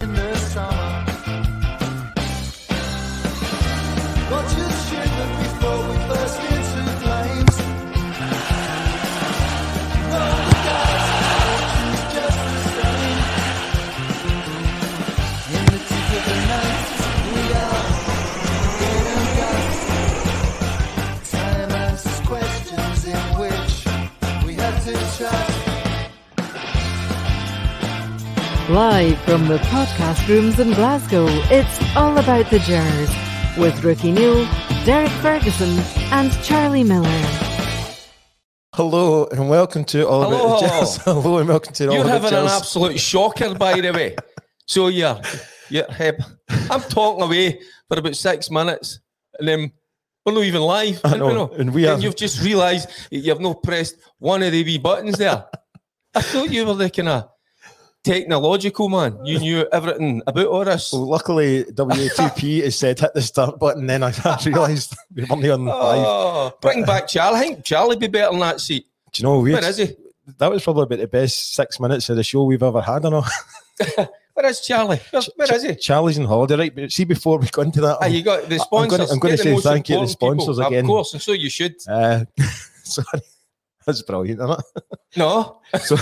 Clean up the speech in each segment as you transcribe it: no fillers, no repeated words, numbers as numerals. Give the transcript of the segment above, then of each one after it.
In the summer, what you shivered before we burst into flames. No, the guys are just the same. In the deep of the night, we are getting guys. Time answers questions in which we have to try. Live from the podcast rooms in Glasgow, it's All About The Jers with Rookie Neil, Derek Ferguson and Charlie Miller. Hello and welcome to All About The Jers. Hello and welcome to All About The Jers. You're having an absolute shocker, by the way. So I'm talking away for about 6 minutes and then we're not even live. I know. And you've just realised you've not pressed one of the wee buttons there. I thought you were looking at technological, man. You knew everything about all this. Well, luckily, WATP has said hit the start button, then I realised we were only on live. Bring back Charlie. I think Charlie'd be better in that seat. Do you know, where is he? That was probably about the best 6 minutes of the show we've ever had, I know. Where is Charlie? Where is he? Charlie's on holiday, right? But see, before we go into that, you got the sponsors. I'm going to say thank you to the sponsors people, again. Of course, and so you should. Sorry. That's brilliant, isn't it? No. So,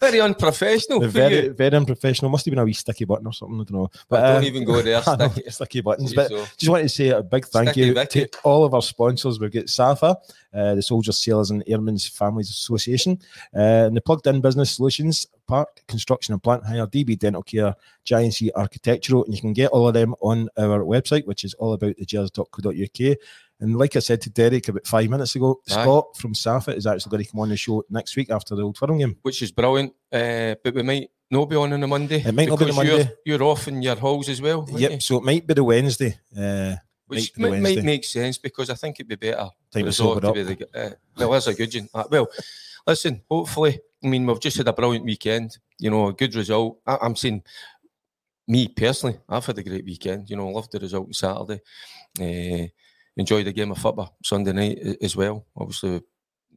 very unprofessional. Very unprofessional. Must have been a wee sticky button or something. I don't know. But don't even go there. Sticky buttons. But so, just wanted to say a big thank you to all of our sponsors. We've got SSAFA, the Soldiers, Sailors and Airmen's Families Association, and the Plugged In Business Solutions, Park Construction and Plant Hire, DB Dental Care, J&C Architectural, and you can get all of them on our website, which is allaboutthejers.co.uk. And like I said to Derek about 5 minutes ago, Scott from SSAFA is actually going to come on the show next week after the Old Firm game. Which is brilliant, but we might not be on the Monday. It might not be the Monday. You're off in your halls as well. Yep, so it might be the Wednesday. Which might make sense because I think it'd be better. Time to sober up. Well, that's a good one. Well, listen, hopefully, I mean, we've just had a brilliant weekend, you know, a good result. I'm saying, me personally, I've had a great weekend, you know, loved the result on Saturday. Enjoyed the game of football Sunday night as well. Obviously,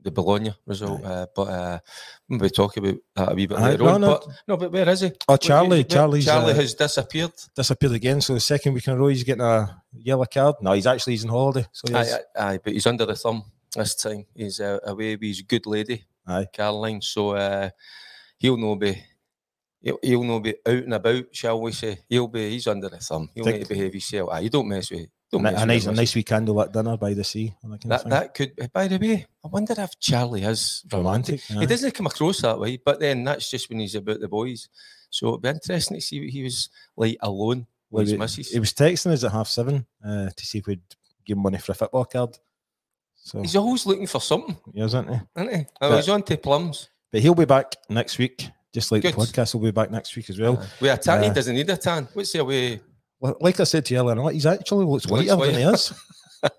the Bologna result. Right. But we'll talk about that a wee bit later on. But where is he? Oh, Charlie has disappeared. Disappeared again. So the second week in a row, he's getting a yellow card. No, he's on holiday. So aye, but he's under the thumb this time. He's away with his good lady, Caroline. So he'll not be out and about, shall we say? He's under the thumb. He'll need to behave himself. Aye, you don't mess with. A nice wee candlelit dinner by the sea. That could, by the way, I wonder if Charlie is romantic. He doesn't come across that way, but then that's just when he's about the boys. So it'd be interesting to see what he was like alone with his missus. He was texting us at 7:30 to see if we'd give him money for a football card. So he's always looking for something. Yeah, isn't he? He's on to plums. But he'll be back next week, just like the podcast will be back next week as well. With a tan, he doesn't need a tan. What's the away? Like I said to you earlier on, he's actually looks whiter than he is. I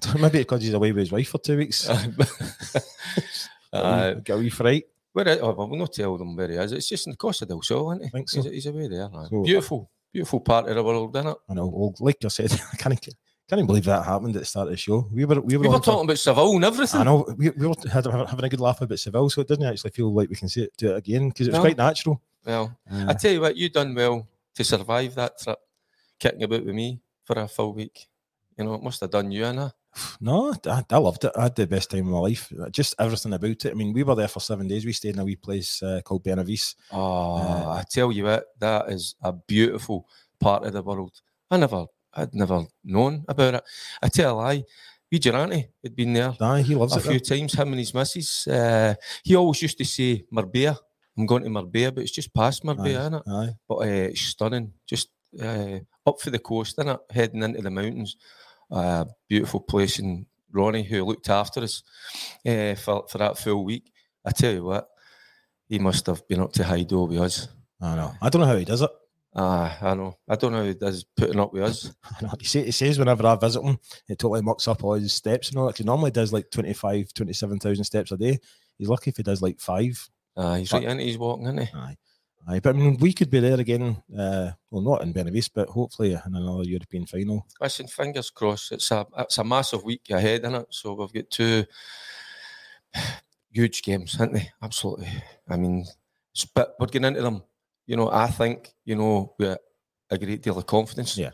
don't know, maybe because he's away with his wife for 2 weeks. Get a wee fright. We'll not tell them where he is. It's just in the Costa del Sol, isn't he? I think so. He's away there. So, beautiful part of the world, isn't it? I know. Well, like I said, I can't even believe that happened at the start of the show. We were talking about Seville and everything. I know. We were having a good laugh about Seville, so it doesn't actually feel like we can do it again because it was quite natural. Well, I tell you what, you've done well to survive that trip. Kicking about with me for a full week. You know, it must have done you in a... No, I loved it. I had the best time of my life. Just everything about it. I mean, we were there for 7 days. We stayed in a wee place called Benavice. Oh, I tell you what, that is a beautiful part of the world. I'd never known about it. I tell a lie, wee Durante had been there he loves a few times, him and his missus. He always used to say, Marbella. I'm going to Marbella, but it's just past Marbella, isn't it? Aye. But it's stunning. Just... up for the coast, innit? Heading into the mountains. Beautiful place. And Ronnie, who looked after us for that full week, I tell you what, he must have been up to high door with us. I know. I don't know how he does it. I know. I don't know how he does putting up with us. I know. He says whenever I visit him, he totally mucks up all his steps and all that. He normally does like 25,000, 27,000 steps a day. He's lucky if he does like 5. He's right into his walking, isn't he? Aye. But I mean, we could be there again, well, not in Benavides, but hopefully in another European final. Listen, fingers crossed. It's a massive week ahead, isn't it? So we've got 2 huge games, haven't they? Absolutely. I mean, but we're getting into them. You know, I think, you know, we have a great deal of confidence. Yeah.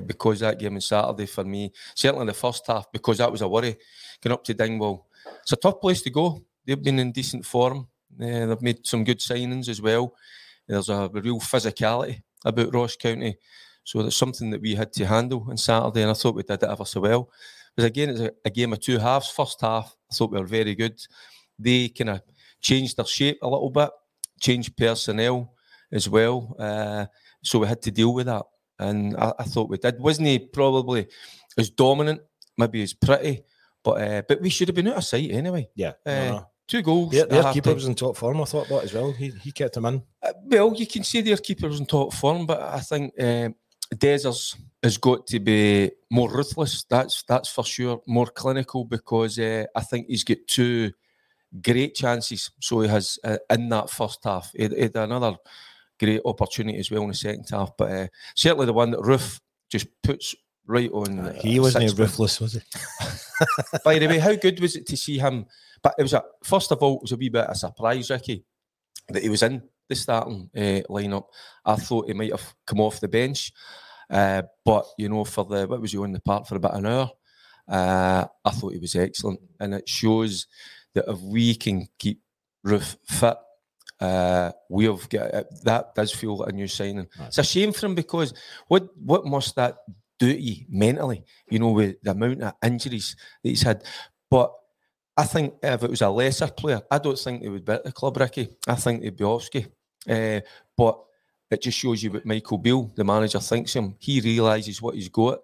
Because that game on Saturday for me, certainly in the first half, because that was a worry, going up to Dingwall. It's a tough place to go. They've been in decent form. They've made some good signings as well. There's a real physicality about Ross County. So that's something that we had to handle on Saturday, and I thought we did it ever so well. Because again, it's a game of 2 halves. First half, I thought we were very good. They kind of changed their shape a little bit, changed personnel as well. So we had to deal with that. And I thought we did. Wasn't he probably as dominant, maybe as pretty, but we should have been out of sight anyway. Yeah. 2 goals. Yeah, their keeper was in top form, I thought that as well. He kept him in. Well, you can say their keeper was in top form, but I think Dessers has got to be more ruthless. That's for sure. More clinical, because I think he's got 2 great chances. So he has in that first half. He had another great opportunity as well in the second half. But certainly the one that Roofe just puts right on. He wasn't ruthless, was he? By the way, how good was it to see him? But it was first of all, it was a wee bit of a surprise, Ricky, that he was in the starting lineup. I thought he might have come off the bench, but you know, what was he on the park for about an hour? I thought he was excellent, and it shows that if we can keep Roofe fit, we have got that does feel like a new signing. Right. It's a shame for him, because what must that do to you mentally? You know, with the amount of injuries that he's had, but. I think if it was a lesser player, I don't think they would be at the club, Ricky. I think they'd be Ofsky. But it just shows you what Michael Beale, the manager, thinks of him. He realises what he's got.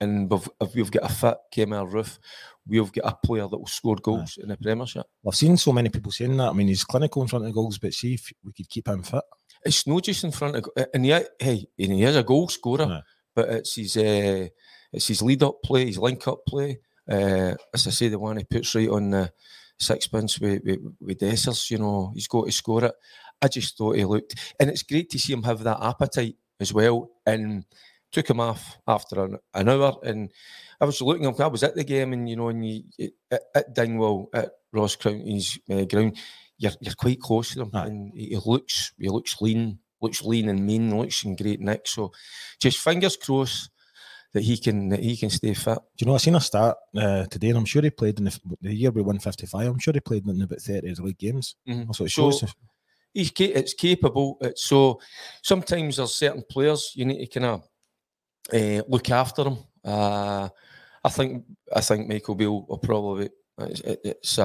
And if we've got a fit Kemar Roofe, we've got a player that will score goals in the Premiership. I've seen so many people saying that. I mean, he's clinical in front of goals, but see if we could keep him fit. It's not just in front of... And he is a goal scorer, but it's his lead-up play, his link-up play. As I say, the one he puts right on the sixpence with Dessers, you know, he's got to score it. I just thought he looked, and it's great to see him have that appetite as well. And took him off after an hour, and I was looking up. I was at the game, and you know, at Dingwall at Ross County's ground, you're quite close to him, and he looks lean and mean, looks in great nick. So, just fingers crossed that he can stay fit. Do you know, I seen a stat today, and I'm sure he played in the year we won 55. I'm sure he played in about 30 of the league games. Mm-hmm. That's what it shows. It's capable. So sometimes there's certain players you need to kind of look after them. I think Michael Beale will probably it's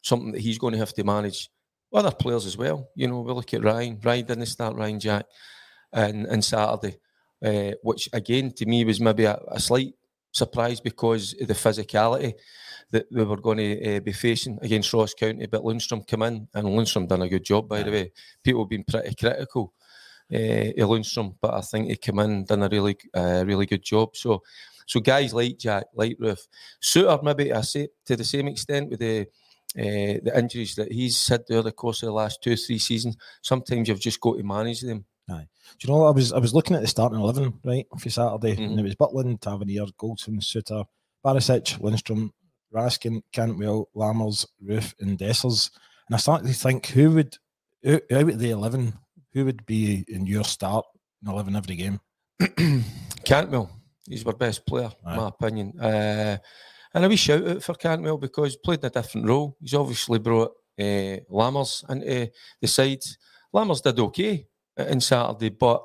something that he's going to have to manage with other players as well. You know, we look at Ryan. Ryan didn't start, Ryan Jack, and Saturday. Which again to me was maybe a slight surprise because of the physicality that we were going to be facing against Ross County, but Lundstram came in, and Lundstram done a good job, by the way. People have been pretty critical of Lundstram, but I think he came in, done a really good job. So guys like Jack, like Roofe, Souttar maybe I say to the same extent with the injuries that he's had over the course of the last 2 or 3 seasons. Sometimes you've just got to manage them. Aye. Do you know, I was looking at the starting 11, right, for Saturday, and it was Butland, Tavernier, Goldson, Souttar, Barisic, Lundstram, Raskin, Cantwell, Lammers, Roofe and Dessers. And I started to think, out of the 11, who would be in your start in 11 every game? Cantwell. He's our best player, in my opinion. And a wee shout-out for Cantwell, because he played in a different role. He's obviously brought Lammers into the side. Lammers did okay on Saturday, but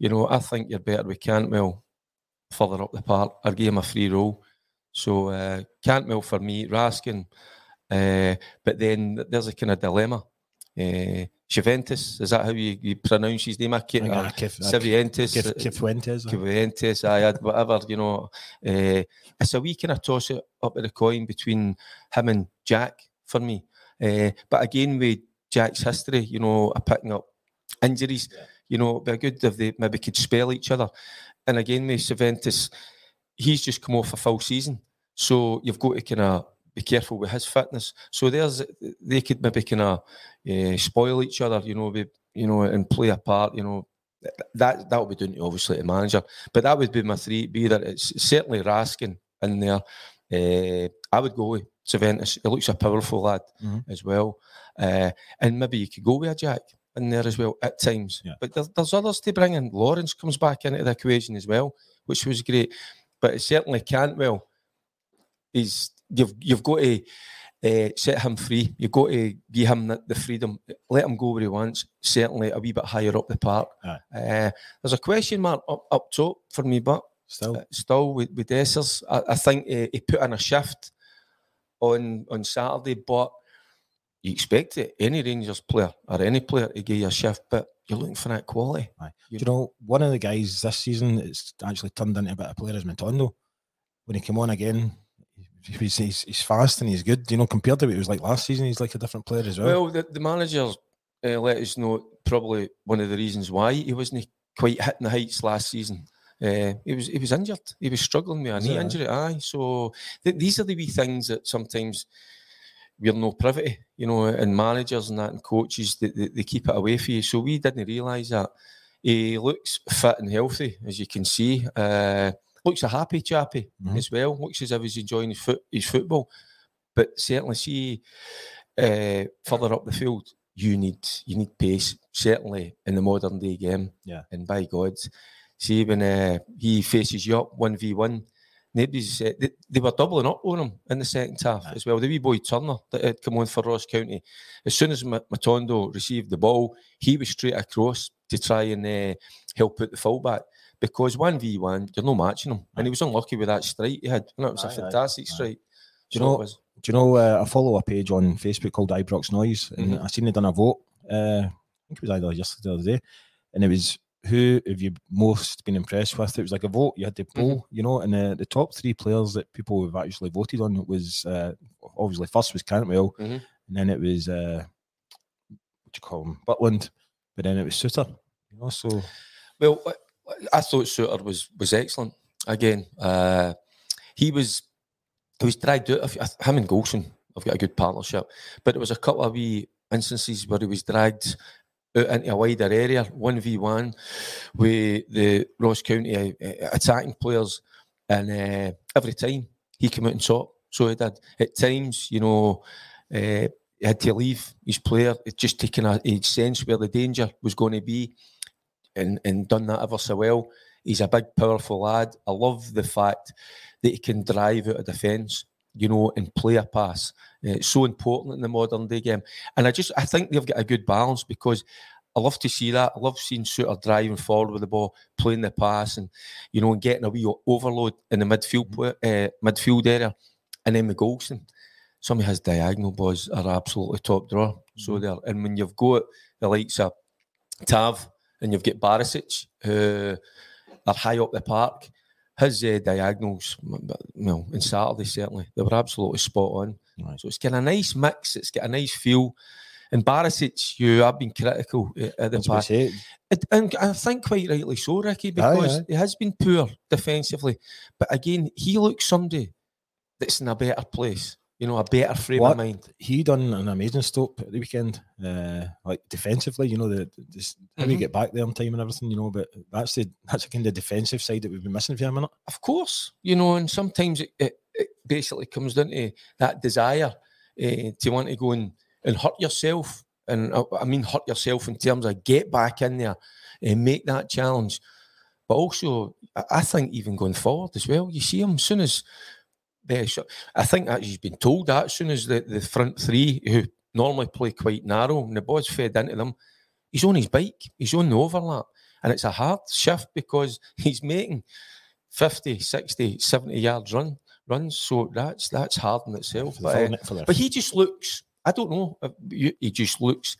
you know, I think you're better with Cantwell further up the park. I gave him a free roll, so Cantwell for me, Raskin, but then there's a kind of dilemma. Chaventis, is that how you pronounce his name? Chaventis, I had whatever, you know. It's a wee kind of toss up of the coin between him and Jack for me, but again, we Jack's history, you know, of picking up injuries. Yeah. You know, it'd be good if they maybe could spell each other. And again, with Chaventis, he's just come off a full season, so you've got to kind of be careful with his fitness. So they could maybe kind of spoil each other, you know, be, you know, and play a part, you know. That would be down to obviously the manager, but that would be my three. Be that it's certainly Raskin in there. I would go with Chaventis. He looks a powerful lad as well, and maybe you could go with a Jack in there as well at times. Yeah. But there's others to bring in. Lawrence comes back into the equation as well, which was great. But it's certainly Cantwell. You've got to set him free. You've got to give him the freedom. Let him go where he wants. Certainly a wee bit higher up the park. There's a question mark up top for me, but still with Dessers. I think he put in a shift on Saturday, but you expect it. Any Rangers player or any player to give you a shift, but you're looking for that quality. You know, one of the guys this season that's actually turned into a bit of a player is Matondo. When he came on again, he's fast and he's good. You know, compared to what he was like last season, he's like a different player as well. Well, the manager let us know probably one of the reasons why he wasn't quite hitting the heights last season. He was injured. He was struggling with a knee injury. Aye, so these are the wee things that sometimes we're no privy, you know, and managers and that and coaches, they keep it away from you. So we didn't realise that. He looks fit and healthy, as you can see. Looks a happy chappy as well. Looks as if he's enjoying his football. But certainly see further up the field, you need pace, certainly in the modern day game. Yeah. And by God, see when he faces you up 1v1, they were doubling up on him in the second half as well. The wee boy Turner that had come on for Ross County, as soon as Matondo received the ball, he was straight across to try and help out the fullback, because 1v1, you're no matching him. And he was unlucky with that strike he had. And it was a fantastic strike. Do you know, I follow a page on Facebook called Ibrox Noise, and I seen they done a vote, I think it was either yesterday or the other day, and it was, who have you most been impressed with? It was like a vote. You had to poll, you know, and the top three players that people have actually voted on was, obviously, first was Cantwell, and then it was, what do you call him, Butland, but then it was Souttar, you know, so. Well, I thought Souttar was excellent. Again, he was dragged out. Him and Goldson have got a good partnership, but there was a couple of wee instances where he was dragged out into a wider area, 1v1, with the Ross County attacking players, and every time he came out on top. So he did. At times, you know, he had to leave his player. It just taken a sense where the danger was going to be, and done that ever so well. He's a big, powerful lad. I love the fact that he can drive out of defence, you know, and play a pass. It's so important in the modern day game. And I think they've got a good balance, because I love to see that. I love seeing Souttar driving forward with the ball, playing the pass, and, you know, and getting a wee overload in the midfield area. And then with Goldson, some of his diagonal balls are absolutely top drawer. So there. And when you've got the likes of Tav and you've got Barisic, who are high up the park, his diagonals, well, on Saturday certainly, they were absolutely spot on. Right. So it's got a nice mix. It's got a nice feel. And Barisic, I've been critical at the back. And I think quite rightly so, Ricky, because he has been poor defensively. But again, he looks somebody that's in a better place, you know, a better frame of mind. He done an amazing stop at the weekend, like defensively, you know, how you get back there on time and everything, you know, but that's the kind of defensive side that we've been missing for a minute. Of course, you know, and sometimes it basically comes down to that desire to want to go and hurt yourself. And I mean hurt yourself in terms of get back in there and make that challenge. But also, I think even going forward as well, you see him as soon as... I think that he's been told that as soon as the front three, who normally play quite narrow, and the ball's fed into them, he's on his bike, he's on the overlap. And it's a hard shift, because he's making 50, 60, 70 yards runs, so that's hard in itself. But he just looks, I don't know, he just looks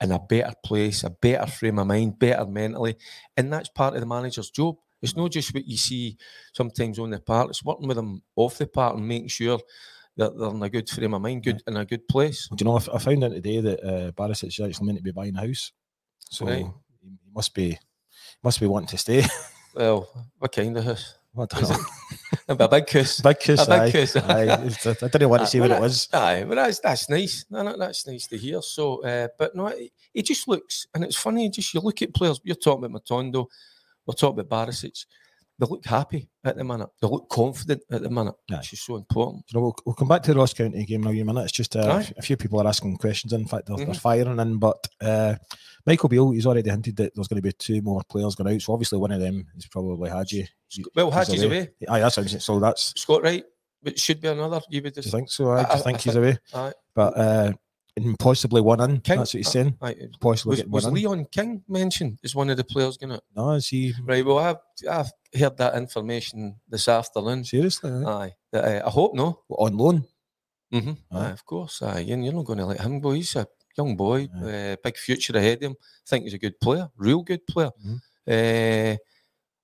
in a better place, a better frame of mind, better mentally, and that's part of the manager's job. It's not just what you see sometimes on the park, it's working with them off the park and making sure they're in a good frame of mind, good in a good place. Do you know, I found out today that Barisic is actually meant to be buying a house, so he must be wanting to stay. Well, what kind of house? I don't know. A big kiss. Big kiss. I didn't want to see what it was. Aye, but that's nice. No, that's nice to hear. So, but no, he just looks, and it's funny, just you look at players, you're talking about Matondo, we're talking about Barisic, they look happy at the minute. They look confident at the minute, which is so important. You know, we'll come back to the Ross County game in a minute. It's just a few people are asking questions. In fact, they're firing in. But Michael Beale, he's already hinted that there's going to be two more players going out. So obviously one of them is probably Hagi. Well, Hagi's away. Aye, that's what I'm saying. So that's... Scott Wright, but should be another. You would just... think so. I think he's away. Aye. But... and possibly one in. King, that's what he's saying. Possibly get one in. Was Leon King mentioned as one of the players going out? No, is he? Right, well, I've heard that information this afternoon. Seriously? Aye. I hope no. Well, on loan? Mm-hmm. Aye, of course. Aye, and you're not going to let him go. He's a young boy, big future ahead of him. I think he's a good player, real good player. Mm-hmm.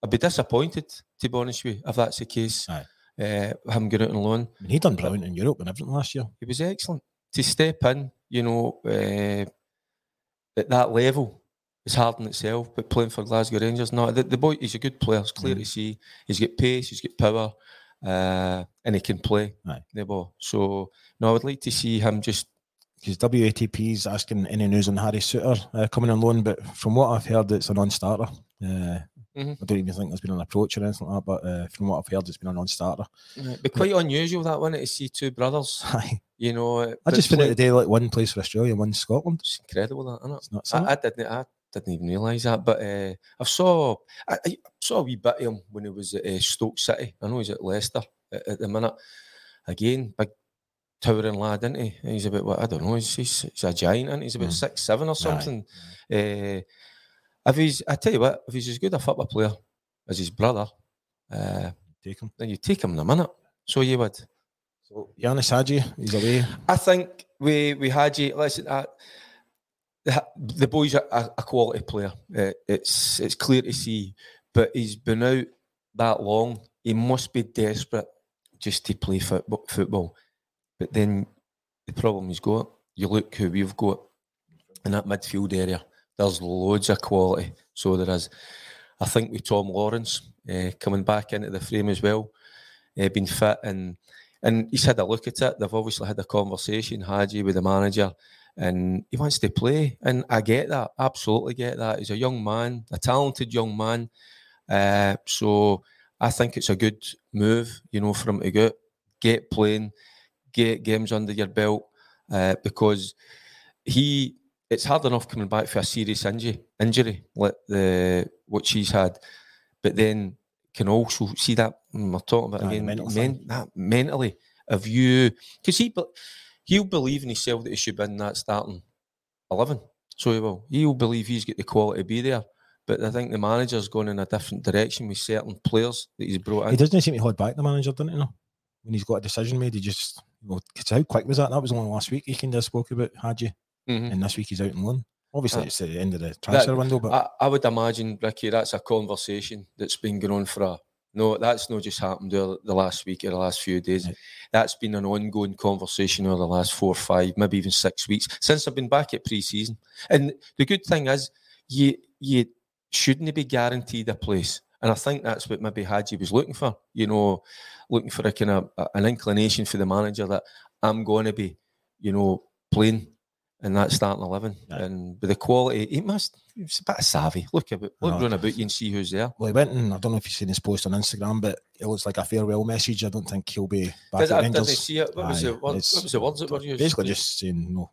I'd be disappointed, to be honest with you, if that's the case. Aye. Him going out on loan. I mean, he done brilliant in Europe and everything last year. He was excellent. To step in, you know, at that level, it's hard in itself, but playing for Glasgow Rangers, no, the boy, he's a good player, it's clear to see. He's got pace, he's got power, and he can play the ball. So, no, I would like to see him just... Because WATP's asking any news on Harry Souttar coming on loan, but from what I've heard, it's a non-starter. I don't even think there's been an approach or anything like that, but from what I've heard, it's been a non-starter. It'd be quite unusual, that one, to see two brothers. Aye. You know... I just found out today, like, one plays for Australia, one Scotland. It's incredible, that, isn't it? It's nuts, I didn't even realise that, but I saw a wee bit of him when he was at Stoke City. I know he's at Leicester at the minute. Again, big towering lad, isn't he? He's about, I don't know, he's a giant, isn't he? He's about 6'7" or something. I tell you what, if he's as good a football player as his brother, take him. Then you take him in a minute. So you would. So Ianis Hagi, he's away. I think we Hagi, listen, the boy's a quality player. It's clear to see, but he's been out that long. He must be desperate just to play football. But then the problem he's got, you look who we've got in that midfield area. There's loads of quality, so there is. I think with Tom Lawrence coming back into the frame as well, been fit and he's had a look at it. They've obviously had a conversation, Hagi, with the manager, and he wants to play. And I get that, absolutely get that. He's a young man, a talented young man. So I think it's a good move, you know, for him to get playing, get games under your belt, because he... It's hard enough coming back for a serious injury like what she's had, but then can also see that we're talking about again mentally. Of you, because he'll believe in himself that he should be in that starting 11, so he will. He'll believe he's got the quality to be there. But I think the manager's gone in a different direction with certain players that he's brought in. He doesn't seem to hold back the manager, doesn't he? No? When he's got a decision made, he just. Well, how quick was that? That was only last week. He kind of spoke about Hagi. Mm-hmm. And this week he's out in loan. Obviously, it's at the end of the transfer window. But I would imagine, Ricky, that's a conversation that's been going on for No, that's not just happened over the last week or the last few days. Right. That's been an ongoing conversation over the last 4 or 5, maybe even 6 weeks since I've been back at pre-season. And the good thing is, you shouldn't be guaranteed a place. And I think that's what maybe Hagi was looking for. You know, looking for a kind of an inclination for the manager that I'm going to be, you know, playing. And that's starting 11. Yeah. And with the quality, it's a bit of savvy. Look round about you and see who's there. Well, he went and I don't know if you've seen his post on Instagram, but it looks like a farewell message. I don't think he'll be back at Rangers. Did they see it? What was the words that were used? Basically just saying, you know,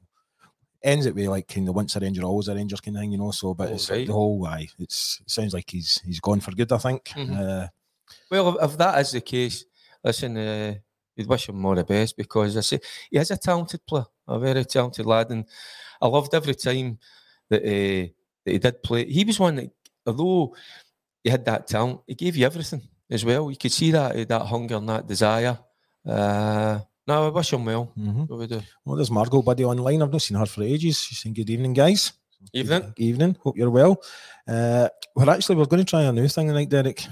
ends it with like kind of once a Ranger, always a Ranger kind of thing, you know. So, but it's the whole why. It sounds like he's gone for good, I think. Mm-hmm. Well, if that is the case, listen, you'd wish him more the best, because I say he is a talented player, a very talented lad, and I loved every time that he did play. He was one that, although he had that talent, he gave you everything as well. You could see that hunger and that desire. No, I wish him well. Mm-hmm. We do. Well, there's Margot Buddy online. I've not seen her for ages. She's saying good evening, guys. Evening. Hope you're well. We're going to try a new thing tonight, Derek.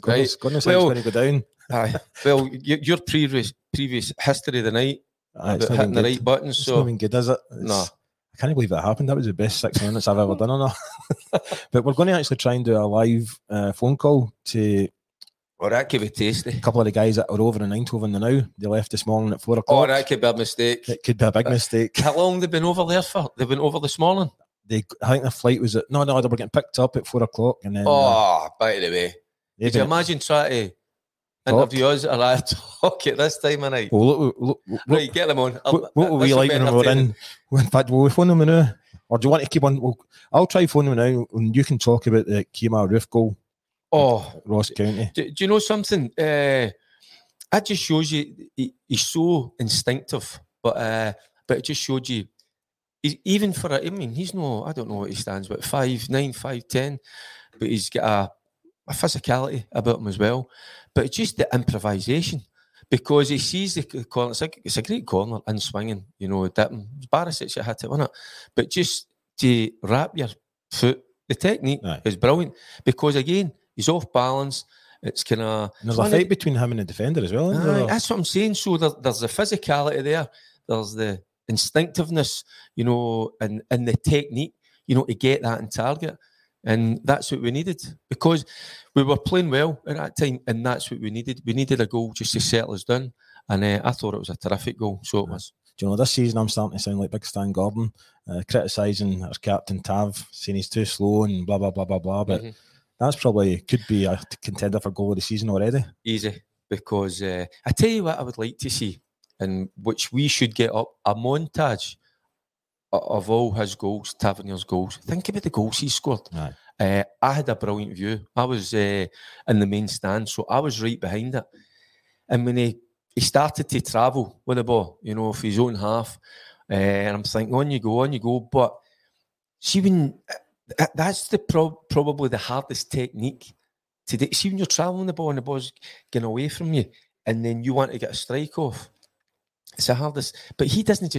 Goodness, it's going to go down. Aye. Well, your previous history the night, about hitting the right buttons. So it's not even good, is it? No. I can't believe that happened. That was the best 6 minutes I've ever done on that. But we're going to actually try and do a live phone call to... Or that could be tasty. A couple of the guys that are over in Eindhoven now, they left this morning at 4 o'clock. Or that could be a mistake. It could be a big mistake. How long they've been over there for? They've been over this morning? I think the flight was at... No, they were getting picked up at 4 o'clock and then... Oh, by the way. Could you imagine trying to... Interview us and I talk at this time of night. Well, look, right, get them on. What were we like when we were in? In fact, will we phone them now? Or do you want to keep on? Well, I'll try phone them now and you can talk about the Kemar Roofe goal. Oh, Ross County. Do you know something? That just shows you he's so instinctive, but it just showed you even for a, I mean, he's no, I don't know what he stands, but 5'9", 5'10", but he's got a physicality about him as well, but it's just the improvisation because he sees the corner. It's a great corner and swinging, you know, dipping. Barisic hit it, wasn't it? But just to wrap your foot, the technique is brilliant because again, he's off balance. It's kind of there's a fight between him and the defender as well. Isn't there? That's what I'm saying. So there's the physicality there, there's the instinctiveness, you know, and the technique, you know, to get that and target. And that's what we needed because we were playing well at that time and that's what we needed. We needed a goal just to settle us down and I thought it was a terrific goal, so it was. Do you know, this season I'm starting to sound like Big Stan Gordon, criticising our captain Tav, saying he's too slow and blah, blah, blah, blah, blah, but that's probably could be a contender for goal of the season already. Easy, because I tell you what I would like to see, and which we should get up, a montage of all his goals, Tavernier's goals. Think about the goals he scored. I had a brilliant view. I was in the main stand, so I was right behind it. And when he started to travel with the ball, you know, for his own half, and I'm thinking, on you go. But see, when that's the probably the hardest technique to do. See, when you're traveling the ball and the ball's getting away from you, and then you want to get a strike off. It's the hardest, but he doesn't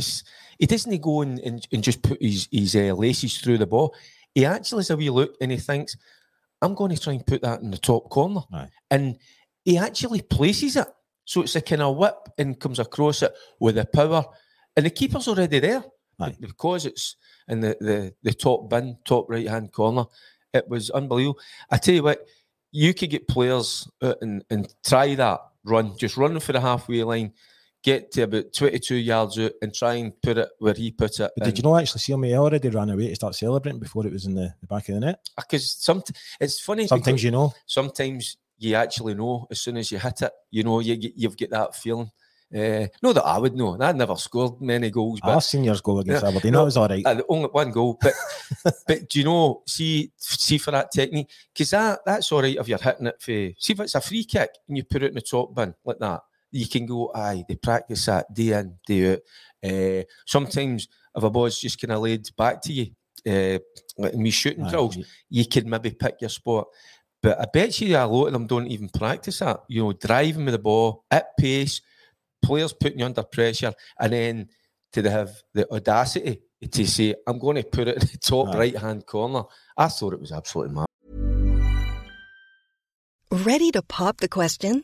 go and just put his laces through the ball. He actually has a wee look and he thinks, I'm going to try and put that in the top corner. Aye. And he actually places it. So it's a kind of whip and comes across it with the power. And the keeper's already there. Aye. Because it's in the top bin, top right-hand corner. It was unbelievable. I tell you what, you could get players and try that run, just running for the halfway line, get to about 22 yards out and try and put it where he put it. But did you not actually see him? He already ran away to start celebrating before it was in the back of the net. Because it's funny. Sometimes you know. Sometimes you actually know as soon as you hit it. You know, you've got that feeling. Not that I would know. I'd never scored many goals. But I've seen yours goal against Aberdeen. That was all right. Only one goal. But, but do you know, see for that technique? Because that's all right if you're hitting it for... See if it's a free kick and you put it in the top bin like that. You can go, they practice that day in, day out. Sometimes if a ball's just kind of laid back to you, like me shooting drills, you can maybe pick your spot. But I bet you a lot of them don't even practice that. You know, driving with the ball at pace, players putting you under pressure, and then to have the audacity to say, I'm going to put it in the top right-hand corner. I thought it was absolutely mad. Ready to pop the question?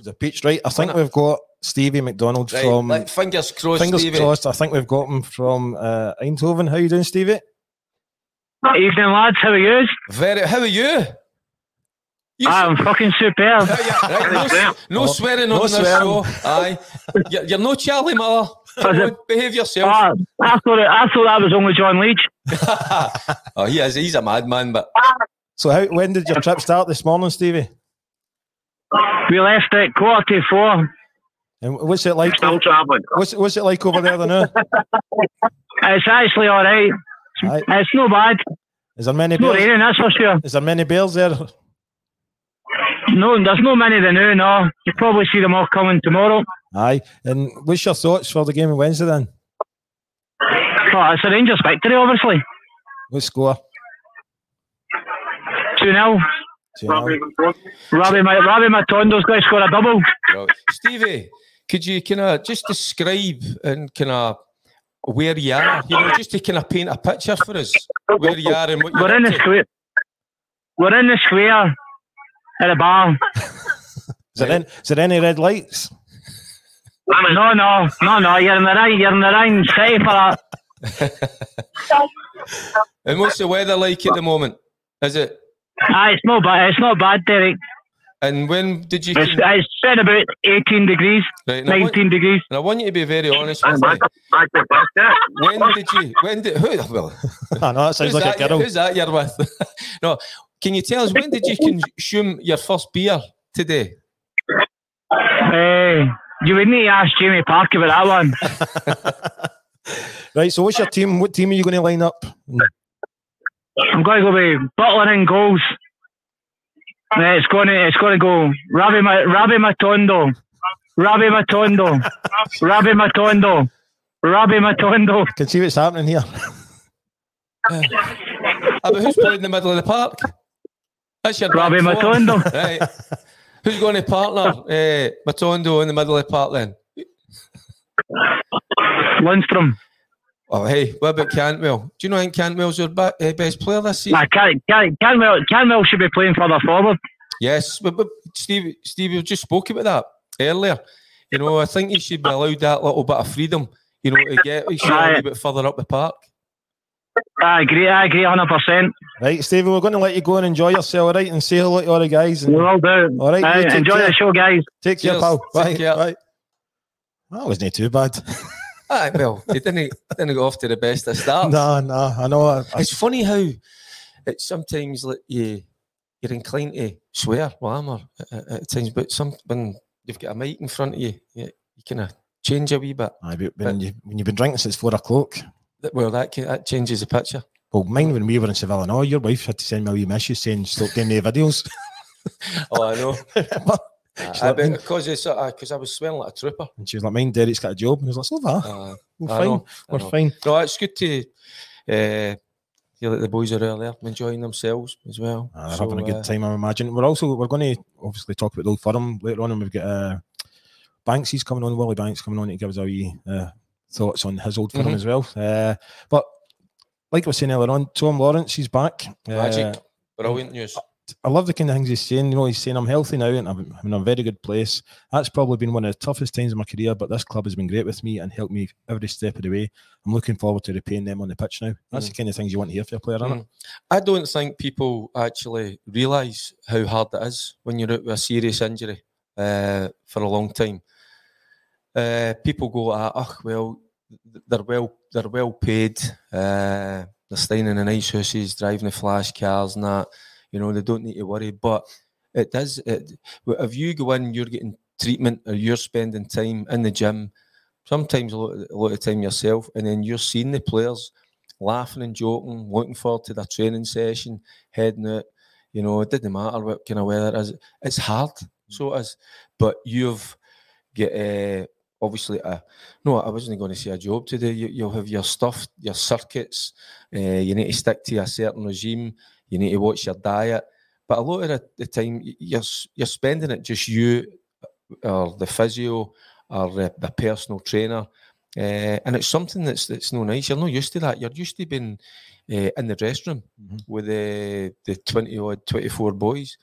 The pitch, right? I think we've got Stevie McDonald from... Right, fingers crossed, Stevie. I think we've got him from Eindhoven. How are you doing, Stevie? Good evening, lads. How are you? How are you? I'm fucking superb. No swearing on the show. Aye, you're no Charlie Miller. Behave yourself. I thought that was only John Leach. Oh, he is. He's a madman. But so, when did your trip start this morning, Stevie? We left at 3:45. And what's it like? Still travelling. What's it like over there now? It's actually all right. It's no bad. Is there many bears? Not raining, that's for sure. Is there many bears there? No, there's no many there now, no. You'll probably see them all coming tomorrow. Aye. And what's your thoughts for the game on Wednesday then? Oh, it's a Rangers victory, obviously. What score? 2-0. Robbie Matondo's going to score a double. Well, Stevie, could you kind of just describe and kind of where you are? You know, just to kind of paint a picture for us. Where you are and what you're into. We're in the square at a bar. Is there any red lights? No. You're in the right side for that. And what's the weather like at the moment? Is it? Ah, it's not bad. It's not bad, Derek. And when did you? It's been about 18 degrees, right, 19 degrees. And I want you to be very honest with me. When did? Well, I know that sounds like a girl. Who's that you're with? No, can you tell us when did you consume your first beer today? You would need to ask Jamie Park about that one. Right. So, what's your team? What team are you going to line up? I'm going to go with Butland in goals. It's going to go Robbie Matondo. Can see what's happening here. But who's playing in the middle of the park? That's your Robbie Matondo. Right. Who's going to partner Matondo in the middle of the park then? Lundstram. Oh, hey, what about Cantwell? Do you know I think Cantwell's your best player this season? Nah, Cantwell should be playing further forward. Yes, but Steve, we just spoke about that earlier. You know, I think he should be allowed that little bit of freedom, you know, to get a little bit further up the park. I agree 100%. Right, Stevie, we're going to let you go and enjoy yourself, all right? And say hello to all the guys. We will do. All right, enjoy the show, guys. Take care, pal. Take care. Bye. That wasn't too bad. Aye, well, they didn't go off to the best of starts. No, I know. It's funny how it's sometimes like you're inclined to swear, Lammer, at times, but when you've got a mic in front of you, you kind of change a wee bit. Aye, but when you've been drinking since 4:00, well, that changes the picture. Well, mine when we were in Seville, and all your wife had to send me a wee message saying stop doing the videos. Oh, I know. Because I was smelling like a trooper. And she was like, mine, Derek's got a job. And I was like, so that. We're fine. No, it's good to hear that the boys are out there enjoying themselves as well. They're having a good time, I imagine. We're going to obviously talk about the Old Firm later on, and we've got Banks, he's coming on, Wullie Banks coming on to give us our thoughts on his Old Firm as well. But like I was saying earlier on, Tom Lawrence, he's back. Magic. Brilliant news. I love the kind of things he's saying. You know, he's saying I'm healthy now and I'm in a very good place. That's probably been one of the toughest times in my career, but this club has been great with me and helped me every step of the way. I'm looking forward to repaying them on the pitch now. That's the kind of things you want to hear from a player, isn't it? I don't think people actually realise how hard it is when you're out with a serious injury for a long time. People go, well, they're well paid. They're staying in the nice houses, driving the flash cars and that. You know, they don't need to worry, but it does. If you go in, you're getting treatment or you're spending time in the gym, sometimes a lot of time yourself, and then you're seeing the players laughing and joking, looking forward to their training session, heading out. You know, it didn't matter what kind of weather it is. It's hard, so it is. But you've got obviously I wasn't going to say a job today. You'll have your stuff, your circuits. You need to stick to a certain regime. You need to watch your diet, but a lot of the time you're spending it just you, or the physio, or the personal trainer, and it's something that's no nice. You're not used to that. You're used to being in the dressing room with the 24 boys,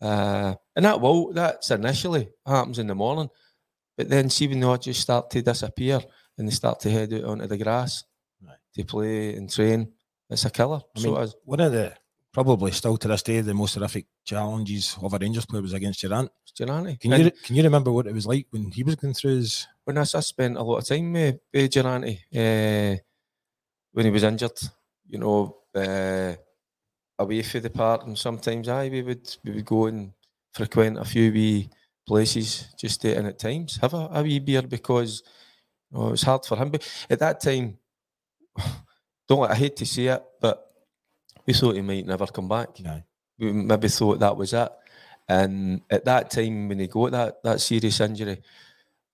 and that's initially happens in the morning, but then see when they all just start to disappear and they start to head out onto the grass to play and train. It's a killer. I mean, one of the probably still to this day the most horrific challenges of a Rangers player was against Durant. Durant. Can you remember what it was like when he was going through his... When I spent a lot of time with Durant when he was injured, you know, away for the part, and sometimes we would go and frequent a few wee places just to, and at times have a wee beer, because it was hard for him. But at that time, I hate to say it, but we thought he might never come back. No. We maybe thought that was it. And at that time, when he got that serious injury,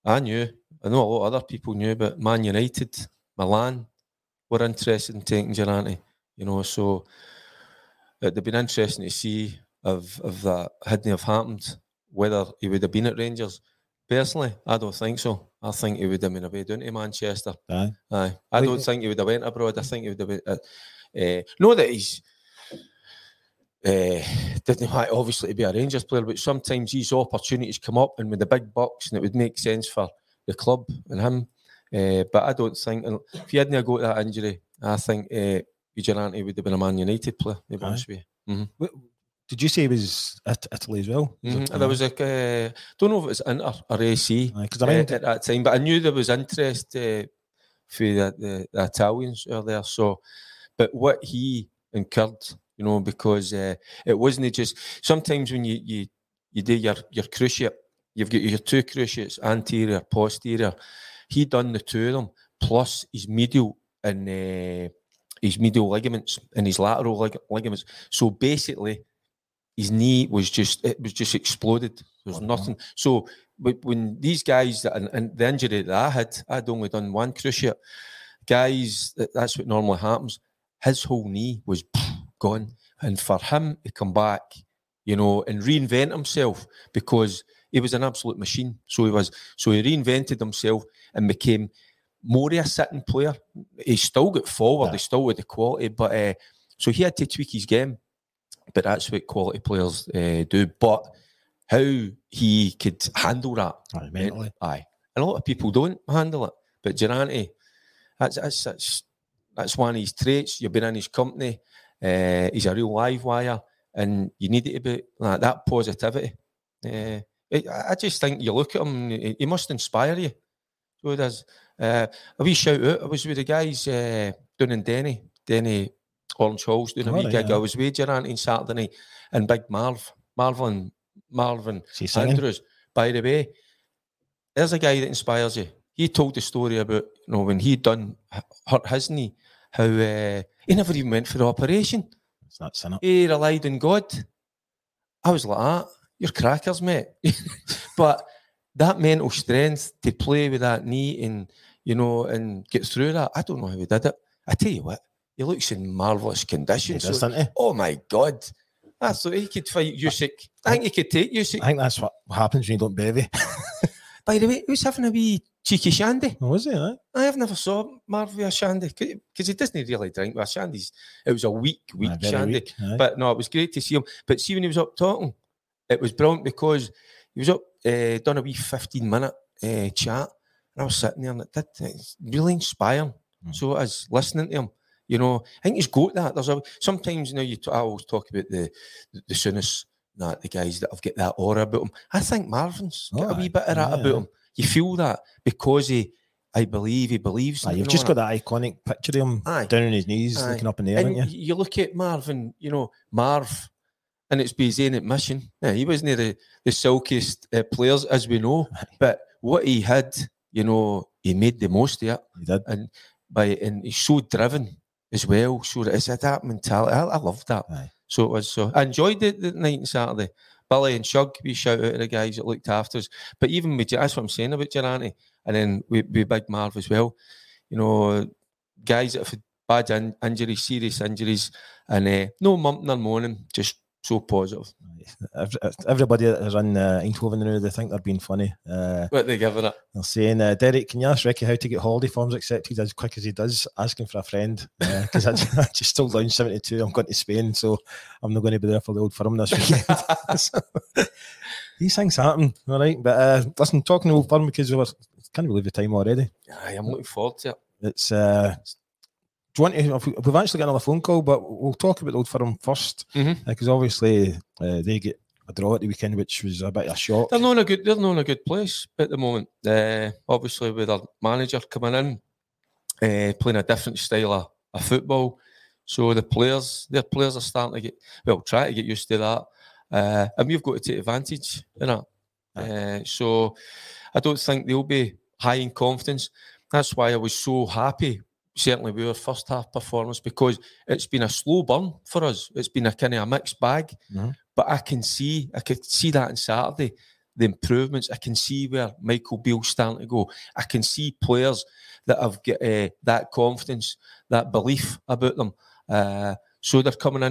I know a lot of other people knew, but Man United, Milan were interested in taking Gerrani, you know, so it'd have been interesting to see if that hadn't have happened, whether he would have been at Rangers. Personally, I don't think so. I think he would have been away down to Manchester. Aye. Aye. I don't think he would have went abroad. I think he would have been... Not that he's... didn't want obviously to be a Rangers player, but sometimes these opportunities come up and with the big bucks, and it would make sense for the club and him. But I don't think... If he hadn't got that injury, I think Vigilante would have been a Man United player. Mm-hmm. Did you say it was Italy as well? Mm-hmm. There was don't know if it was Inter or AC at that time, but I knew there was interest for the Italians are there. So, but what he incurred, you know, because it wasn't just sometimes when you do your cruciate, you've got your two cruciates, anterior, posterior. He done the two of them plus his medial and his medial ligaments and his lateral ligaments. So basically, his knee was just exploded. There's nothing. So when these guys, and the injury that I had, I'd only done one cruciate. Guys, that's what normally happens. His whole knee was gone. And for him to come back, you know, and reinvent himself, because he was an absolute machine. So he reinvented himself and became more of a sitting player. He still got forward. Yeah. He still had the quality. But so he had to tweak his game. But that's what quality players do. But how he could handle that mentally, aye. And a lot of people don't handle it. But Durante, that's one of his traits. You've been in his company. He's a real live wire, and you need it to be like that positivity. I just think you look at him; he must inspire you. So there's a wee shout out. I was with the guys down in Denny. Orange Hall's doing a wee gig. Yeah. I was with Durant on Saturday night, and Big Marvin Andrews. By the way, there's a guy that inspires you. He told the story about, you know, when he done hurt his knee, how he never even went for the operation. It's not sin. He relied on God. I was like, you're crackers, mate. But that mental strength to play with that knee and, you know, and get through that, I don't know how he did it. I tell you what. He looks in marvellous condition. So, doesn't he? Oh my God! I thought he could fight Usyk. I think he could take Usyk. I think that's what happens when you don't bevy. By the way, he was having a wee cheeky shandy. Oh, was he? Eh? I have never saw Marv with a shandy, because he doesn't really drink with a shandy. It was a weak shandy. Weak, but no, it was great to see him. But see, when he was up talking, it was brilliant, because he was up done a wee 15-minute chat, and I was sitting there, and it really inspiring. Mm. So I was listening to him. You know, I think he's got that. There's sometimes, you know, I always talk about the Sooners, the guys that have got that aura about them. I think Marvin's got a wee bit of that about him. You feel that, because he believes. Aye, you've just got that iconic picture of him down on his knees, looking up in the air, haven't you? You look at Marvin, you know, Marv, and it's by his own admission. Yeah, he wasn't the silkiest players, as we know, but what he had, you know, he made the most of it. He did. And he's so driven as well, so it's that mentality. I love that. Aye. So it was. So I enjoyed the night on Saturday. Billy and Shug, we shout out to the guys that looked after us. But even with, that's what I'm saying about Durante, and then we Big Marv as well. You know, guys that have had bad injuries, serious injuries, and no mumping or moaning, just so positive. Everybody that is in Eindhoven now, they think they're being funny. What are they giving it? They're saying, Derek, can you ask Ricky how to get holiday forms accepted as quick as he does? Asking for a friend, because I just still down 72. I'm going to Spain, so I'm not going to be there for the Old Firm this weekend. So, these things happen, all right. But listen, talking to Old Firm, because I can't believe the time already. I'm looking forward to it. It's Do you want to, we've actually got another phone call, but we'll talk about Old Firm first, because obviously they get a draw at the weekend, which was a bit of a shock. They're not in a good, place at the moment. Obviously, with their manager coming in, playing a different style of football, so the players, their players are starting to try to get used to that, and we've got to take advantage in that. So I don't think they'll be high in confidence. That's why I was so happy, certainly with our first half performance, because it's been a slow burn for us. It's been a kind of a mixed bag, but I could see that on Saturday, the improvements. I can see where Michael Beale's starting to go. I can see players that have got that confidence, that belief about them. So they're coming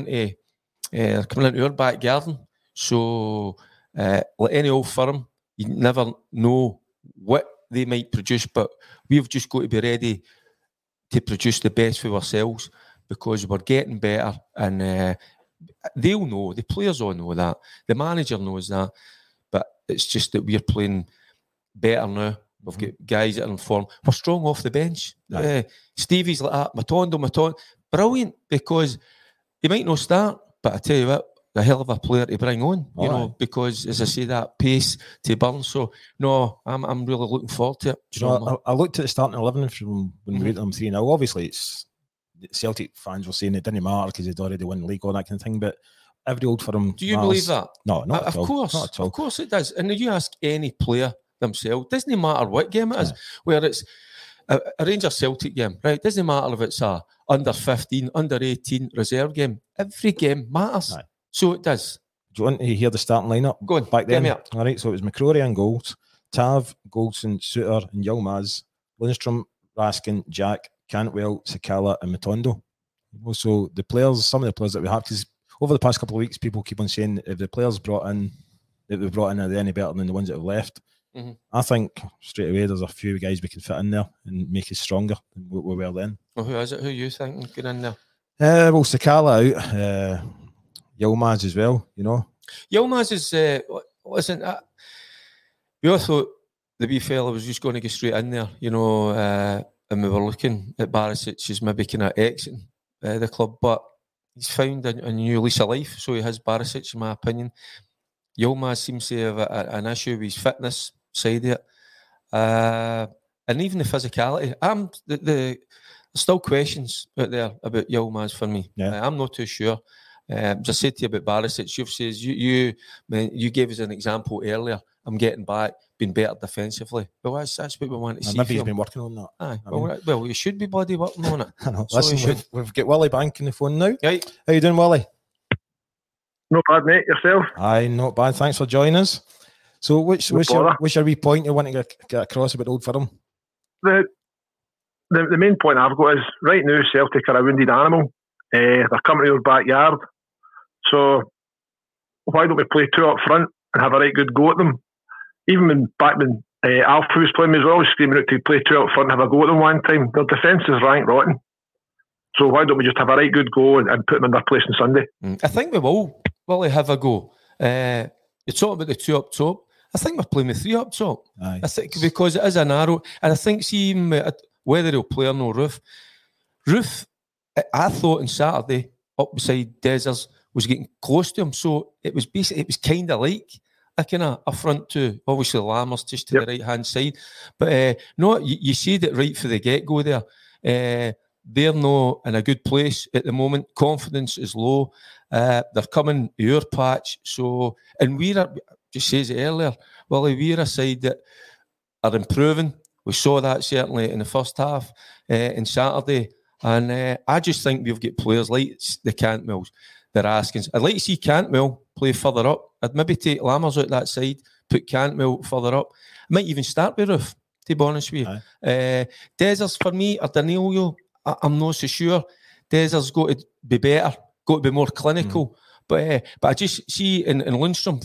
into our back garden. So like any Old Firm, you never know what they might produce, but we've just got to be ready to produce the best for ourselves, because we're getting better, and they'll know, the players all know that, the manager knows that, but it's just that we're playing better now. We've got guys that are in form. We're strong off the bench. Stevie's like that, Matondo, brilliant, because he might not start, but I tell you what, a hell of a player to bring on, you know, because, as I say, that pace to burn. So, no, I'm really looking forward to it. I looked at the starting 11 from when we beat them 3-0. Obviously, it's Celtic fans were saying it didn't matter because they'd already won the league, all that kind of thing, but every Old Firm... Do you believe that? No, not at all. Of course it does. And you ask any player themselves, doesn't matter what game it is, where it's a Rangers-Celtic game, right? Doesn't matter if it's a under-15, under-18 reserve game. Every game matters. Aye. So it does. Do you want to hear the starting lineup? Go on, back then. All right, so it was McCrory and goals, Tav, Goldson, Souttar, and Yilmaz, Lundstram, Raskin, Jack, Cantwell, Sakala, and Matondo. So the players, some of the players that we have, because over the past couple of weeks, people keep on saying if the players that we brought in, are they any better than the ones that have left? I think straight away there's a few guys we can fit in there and make us stronger than what we were then. Well, who is it? Who you think get in there? Well, Sakala out. Yilmaz as well, you know. Yilmaz is, listen, we all thought the wee fella was just going to get straight in there, you know, and we were looking at Barisic as maybe kind of exiting the club, but he's found a new lease of life, so he has Barisic, in my opinion. Yilmaz seems to have an issue with his fitness side of it, and even the physicality. There's still questions out there about Yilmaz for me. I'm not too sure. Just said to you about Barisic, you've said you gave us an example earlier. I'm getting back, being better defensively. Well, that's what we want to see. Maybe he's been working on that. Aye. Well, you should be bloody working on it. I know. So listen, we've got Wullie Banks on the phone now. Right. How you doing, Wullie? Not bad, mate. Yourself? Aye, not bad. Thanks for joining us. So, what's your wee point you want to get across about Old Firm? The main point I've got is right now Celtic are a wounded animal. They're coming to your backyard. So why don't we play two up front and have a right good go at them? Even when Backman Alfie was playing, he was always screaming out to play two up front and have a go at them one time. Their defence is rank rotten. So why don't we just have a right good go and put them in their place on Sunday? I think we will. Well, have a go. You're talking about the two up top. I think we're playing the three up top. Aye. I think because it is a narrow, and I think whether he'll play or no Roofe, I thought on Saturday up beside Dessers was getting close to him, so it was kind of like a kind of a front two. Obviously, Lammers just to the right hand side, but no, you said it right for the get go there. They're not in a good place at the moment. Confidence is low. They're coming your patch, so and we're just says it earlier. Well, we're a side that are improving. We saw that certainly in the first half on Saturday. And I just think we've got players like the Cantwells, the Raskins. I'd like to see Cantwell play further up. I'd maybe take Lammers out that side, put Cantwell further up. I might even start with Roofe, to be honest with you. Dessers for me, or Danilo, I'm not so sure. Dessers got to be better, got to be more clinical. But I just see in Lundstram,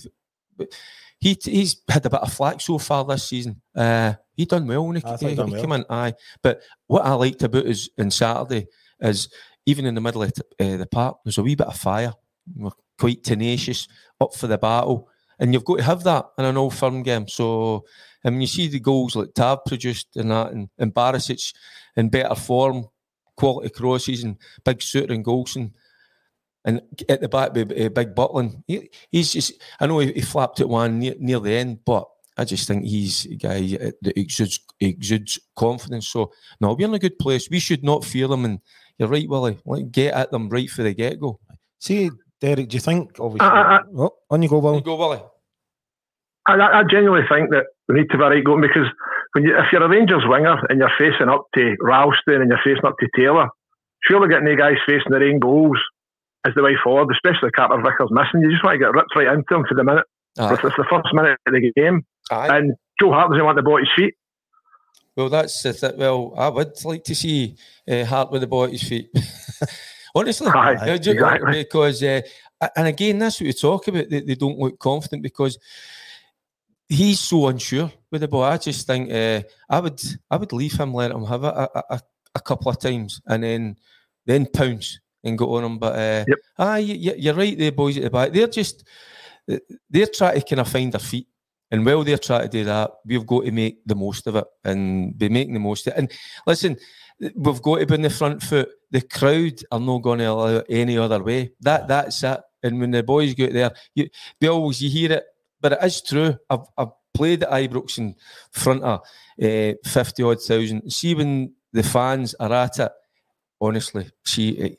he's had a bit of flack so far this season. He done well when he came in. Aye. But what I liked about is on Saturday is even in the middle of the park, there's a wee bit of fire. We're quite tenacious, up for the battle. And you've got to have that in an Old Firm game. So, I mean, you see the goals like Tav produced and that, and Barisic in better form, quality crosses and big Souttar and Goldson. And at the back, big Butland. He's just, I know he flapped at one near the end, but I just think he's a guy that exudes confidence. So, no, we're in a good place. We should not fear them. And you're right, Willie. Get at them right for the get-go. See, Derek, do you think... Obviously, on you go, Willie. I genuinely think that we need to be right going, because if you're a Rangers winger and you're facing up to Ralston and you're facing up to Taylor, surely getting the guys facing their own goals is the way forward, especially Carter Vickers missing. You just want to get ripped right into him for the minute. It's the first minute of the game. Aye. And Joe Hart doesn't want the ball at his feet. Well, that's the thing. Well, I would like to see Hart with the ball at his feet. Honestly. Aye, exactly. Because, and again, that's what we talk about. They don't look confident because he's so unsure with the ball. I just think I would leave him, let him have it a couple of times and then pounce and go on him. But yep. You're right there, boys at the back. They're trying to kind of find their feet. And while they're trying to do that, we've got to make the most of it and be making the most of it. And listen, we've got to be in the front foot. The crowd are not going to allow it any other way. That's it. And when the boys go out there, you hear it, but it is true. I've played at Ibrox in front of 50-odd thousand. See, when the fans are at it, honestly, see,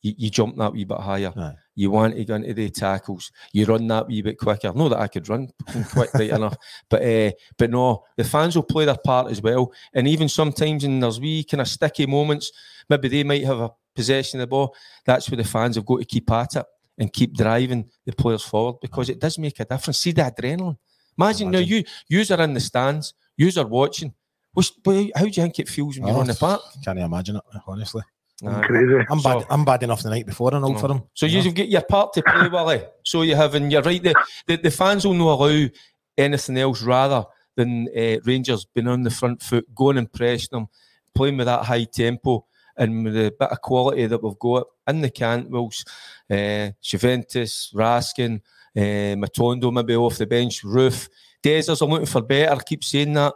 you jump that wee bit higher. Aye. You want to go into the tackles. You run that wee bit quicker. Not that I could run quick right enough, but no, the fans will play their part as well. And even sometimes in those wee kind of sticky moments, maybe they might have a possession of the ball. That's where the fans have got to keep at it and keep driving the players forward, because it does make a difference. See the adrenaline. Imagine now yous are in the stands, yous are watching. How do you think it feels when you're on the park? Can't imagine it, honestly. Crazy. I'm bad enough the night before in Old Firm. So you've got your part to play, Willie. So you have, and you're right, the fans will not allow anything else rather than Rangers being on the front foot, going and pressing them, playing with that high tempo and with the bit of quality that we've got in the Cantwells, Chaventis, Raskin, Matondo maybe off the bench, Roofe, Dessers. I'm looking for better. I keep saying that.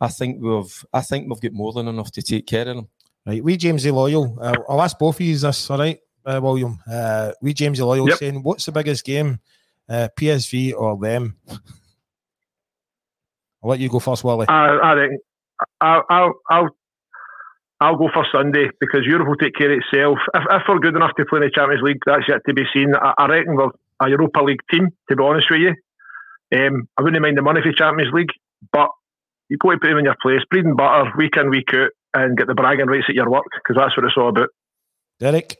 I think we've got more than enough to take care of them. Right, we Jamesy Loyal. I'll ask both of you this, all right, William. We Jamesy Loyal saying, what's the biggest game, PSV or them? I'll let you go first, Willie. I think I'll go for Sunday, because Europe will take care of itself. If we're good enough to play in the Champions League, that's yet to be seen. I reckon we're a Europa League team, to be honest with you. I wouldn't mind the money for the Champions League, but you've got to put them in your place, bread and butter, week in, week out, and get the bragging rights at your work, because that's what it's all about. Derek?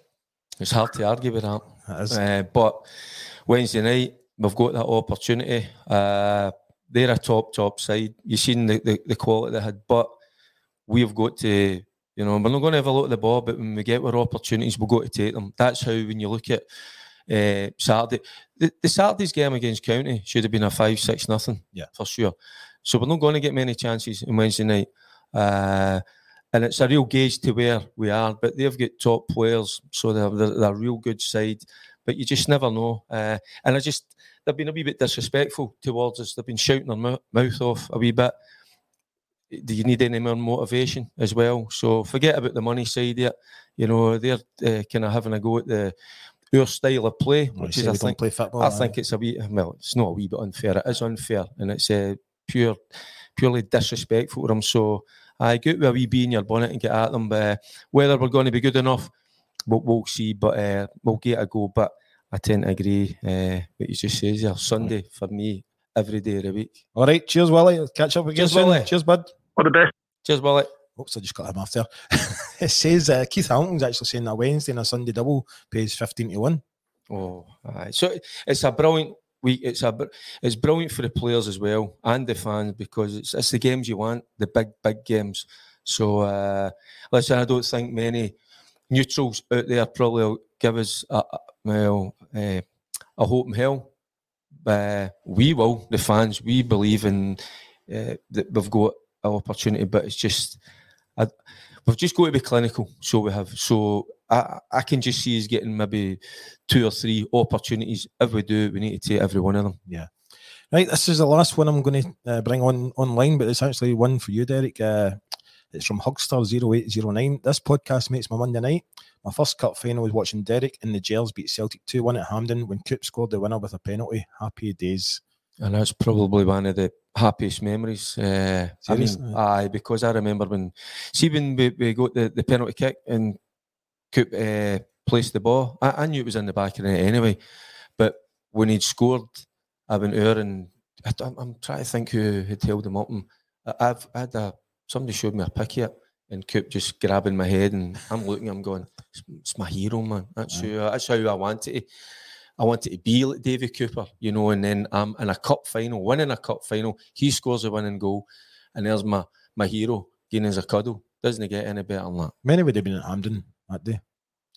It's hard to argue with that. But Wednesday night, we've got that opportunity. They're a top side. You've seen the quality they had, but we've got to, we're not going to have a lot of the ball, but when we get our opportunities, we've got to take them. That's how, when you look at Saturday, the Saturday's game against County should have been a 5-6 nothing, for sure. So we're not going to get many chances on Wednesday night. And it's a real gauge to where we are, but they've got top players, so they're a real good side. But you just never know. And they've been a wee bit disrespectful towards us. They've been shouting their mouth off a wee bit. Do you need any more motivation as well? So forget about the money side yet. They're kind of having a go at our style of play, which is, I think, play football, I think it's a wee. Well, it's not a wee bit unfair. It is unfair, and it's purely disrespectful to them. So. I get with a wee bee in your bonnet and get at them. But whether we're going to be good enough, we'll see. But we'll get a go. But I tend to agree what you just said there. Sunday for me, every day of the week. All right. Cheers, Willie. Catch up again. Cheers, Willie. Cheers, bud. All the best. Cheers, Willie. Oops, I just got him after. It says Keith Hamilton's actually saying that Wednesday and a Sunday double pays 15-1. Oh, aye. So it's a brilliant week. It's brilliant for the players as well and the fans, because it's the games you want, the big games. So listen, I don't think many neutrals out there probably will give us a hope in hell. We will, the fans. We believe in that we've got an opportunity, but it's just we've just got to be clinical. So we have. So I can just see us getting maybe 2 or 3 opportunities. If we do, we need to take every one of them. Yeah. Right, this is the last one I'm going to bring on online, but it's actually one for you, Derek. It's from Hugstar 0809. This podcast makes my Monday night. My first cup final was watching Derek and the Jers beat Celtic 2-1 at Hampden when Coop scored the winner with a penalty. Happy days. And that's probably one of the happiest memories. Because I remember when we got the penalty kick and Coop placed the ball. I knew it was in the back of the net anyway. But when he'd scored, I went over and I'm trying to think who had held him up. And somebody showed me a pic here and Coop just grabbing my head and I'm looking, I'm going, it's my hero, man. That's how I want it. I wanted to be like Davy Cooper, you know, and then I'm in a cup final, winning a cup final. He scores a winning goal, and there's my hero getting his a cuddle. Doesn't get any better than that. Many would have been at Hampden that day.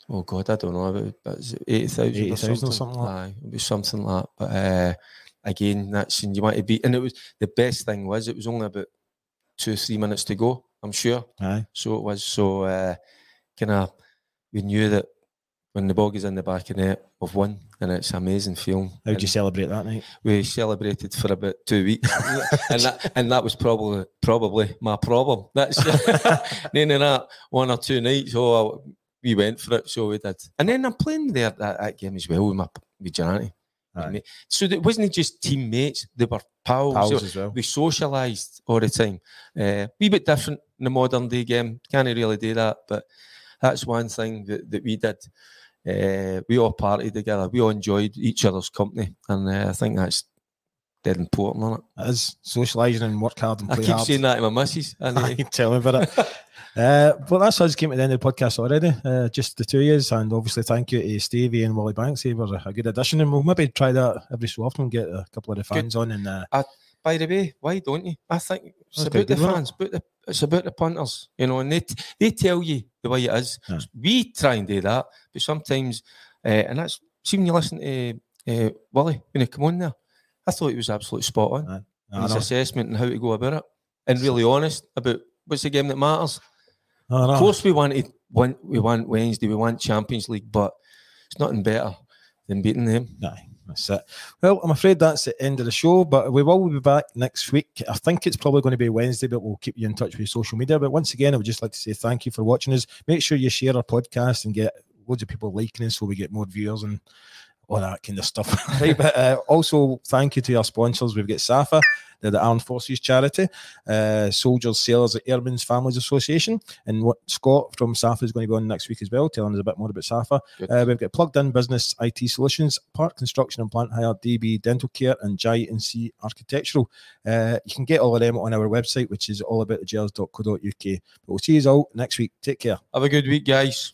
Oh, God, I don't know. But 80,000 or something like that. Aye, it was something like that. But again, that's, and you want to be, and it was, the best thing was it was only about 2 or 3 minutes to go, I'm sure. Aye. So it was, we knew that when the ball is in the back of the net, we've won, and it's an amazing feeling. How did you celebrate that night? We celebrated for about 2 weeks, and that was probably my problem. That's then in that 1 or 2 nights, we went for it, so we did. And then I'm playing there that game as well with Janati. Right. So it wasn't just teammates; they were pals as well. We socialised all the time. Wee bit different in the modern day game. Can't really do that, but that's one thing that we did. We all partied together. We all enjoyed each other's company. And I think that's dead important, isn't it? It is. Socialising and work hard and play hard. I keep saying that to my missus. I keep telling her about it. Well, that's us came to the end of the podcast already. Just the 2 years. And obviously, thank you to Stevie and Wullie Banks. They were a good addition. And we'll maybe try that every so often, get a couple of the fans good on. And by the way, why don't you? I think it's about the fans, it's about the punters, you know, and they tell you the way it is. Yeah. We try and do that, but sometimes, and that's, see when you listen to Wullie, when he come on there, I thought he was absolutely spot on. Yeah. His assessment and how to go about it, and really honest about what's the game that matters. Of course we want Wednesday, we want Champions League, but it's nothing better than beating them. No. That's it. Well, I'm afraid that's the end of the show, but we will be back next week. I think it's probably going to be Wednesday, but we'll keep you in touch with social media. But once again, I would just like to say thank you for watching us. Make sure you share our podcast and get loads of people liking us so we get more viewers and all that kind of stuff. Right, but also thank you to our sponsors. We've got SSAFA, they're the Armed Forces Charity, Soldiers, Sailors, Airmen's Families Association, and what Scott from SSAFA is going to be on next week as well, telling us a bit more about SSAFA. We've got Plugged In Business IT Solutions, Park Construction and Plant Hire, DB Dental Care, and J&C Architectural. You can get all of them on our website, which is allaboutthejers.co.uk. We'll see you all next week. Take care. Have a good week, guys.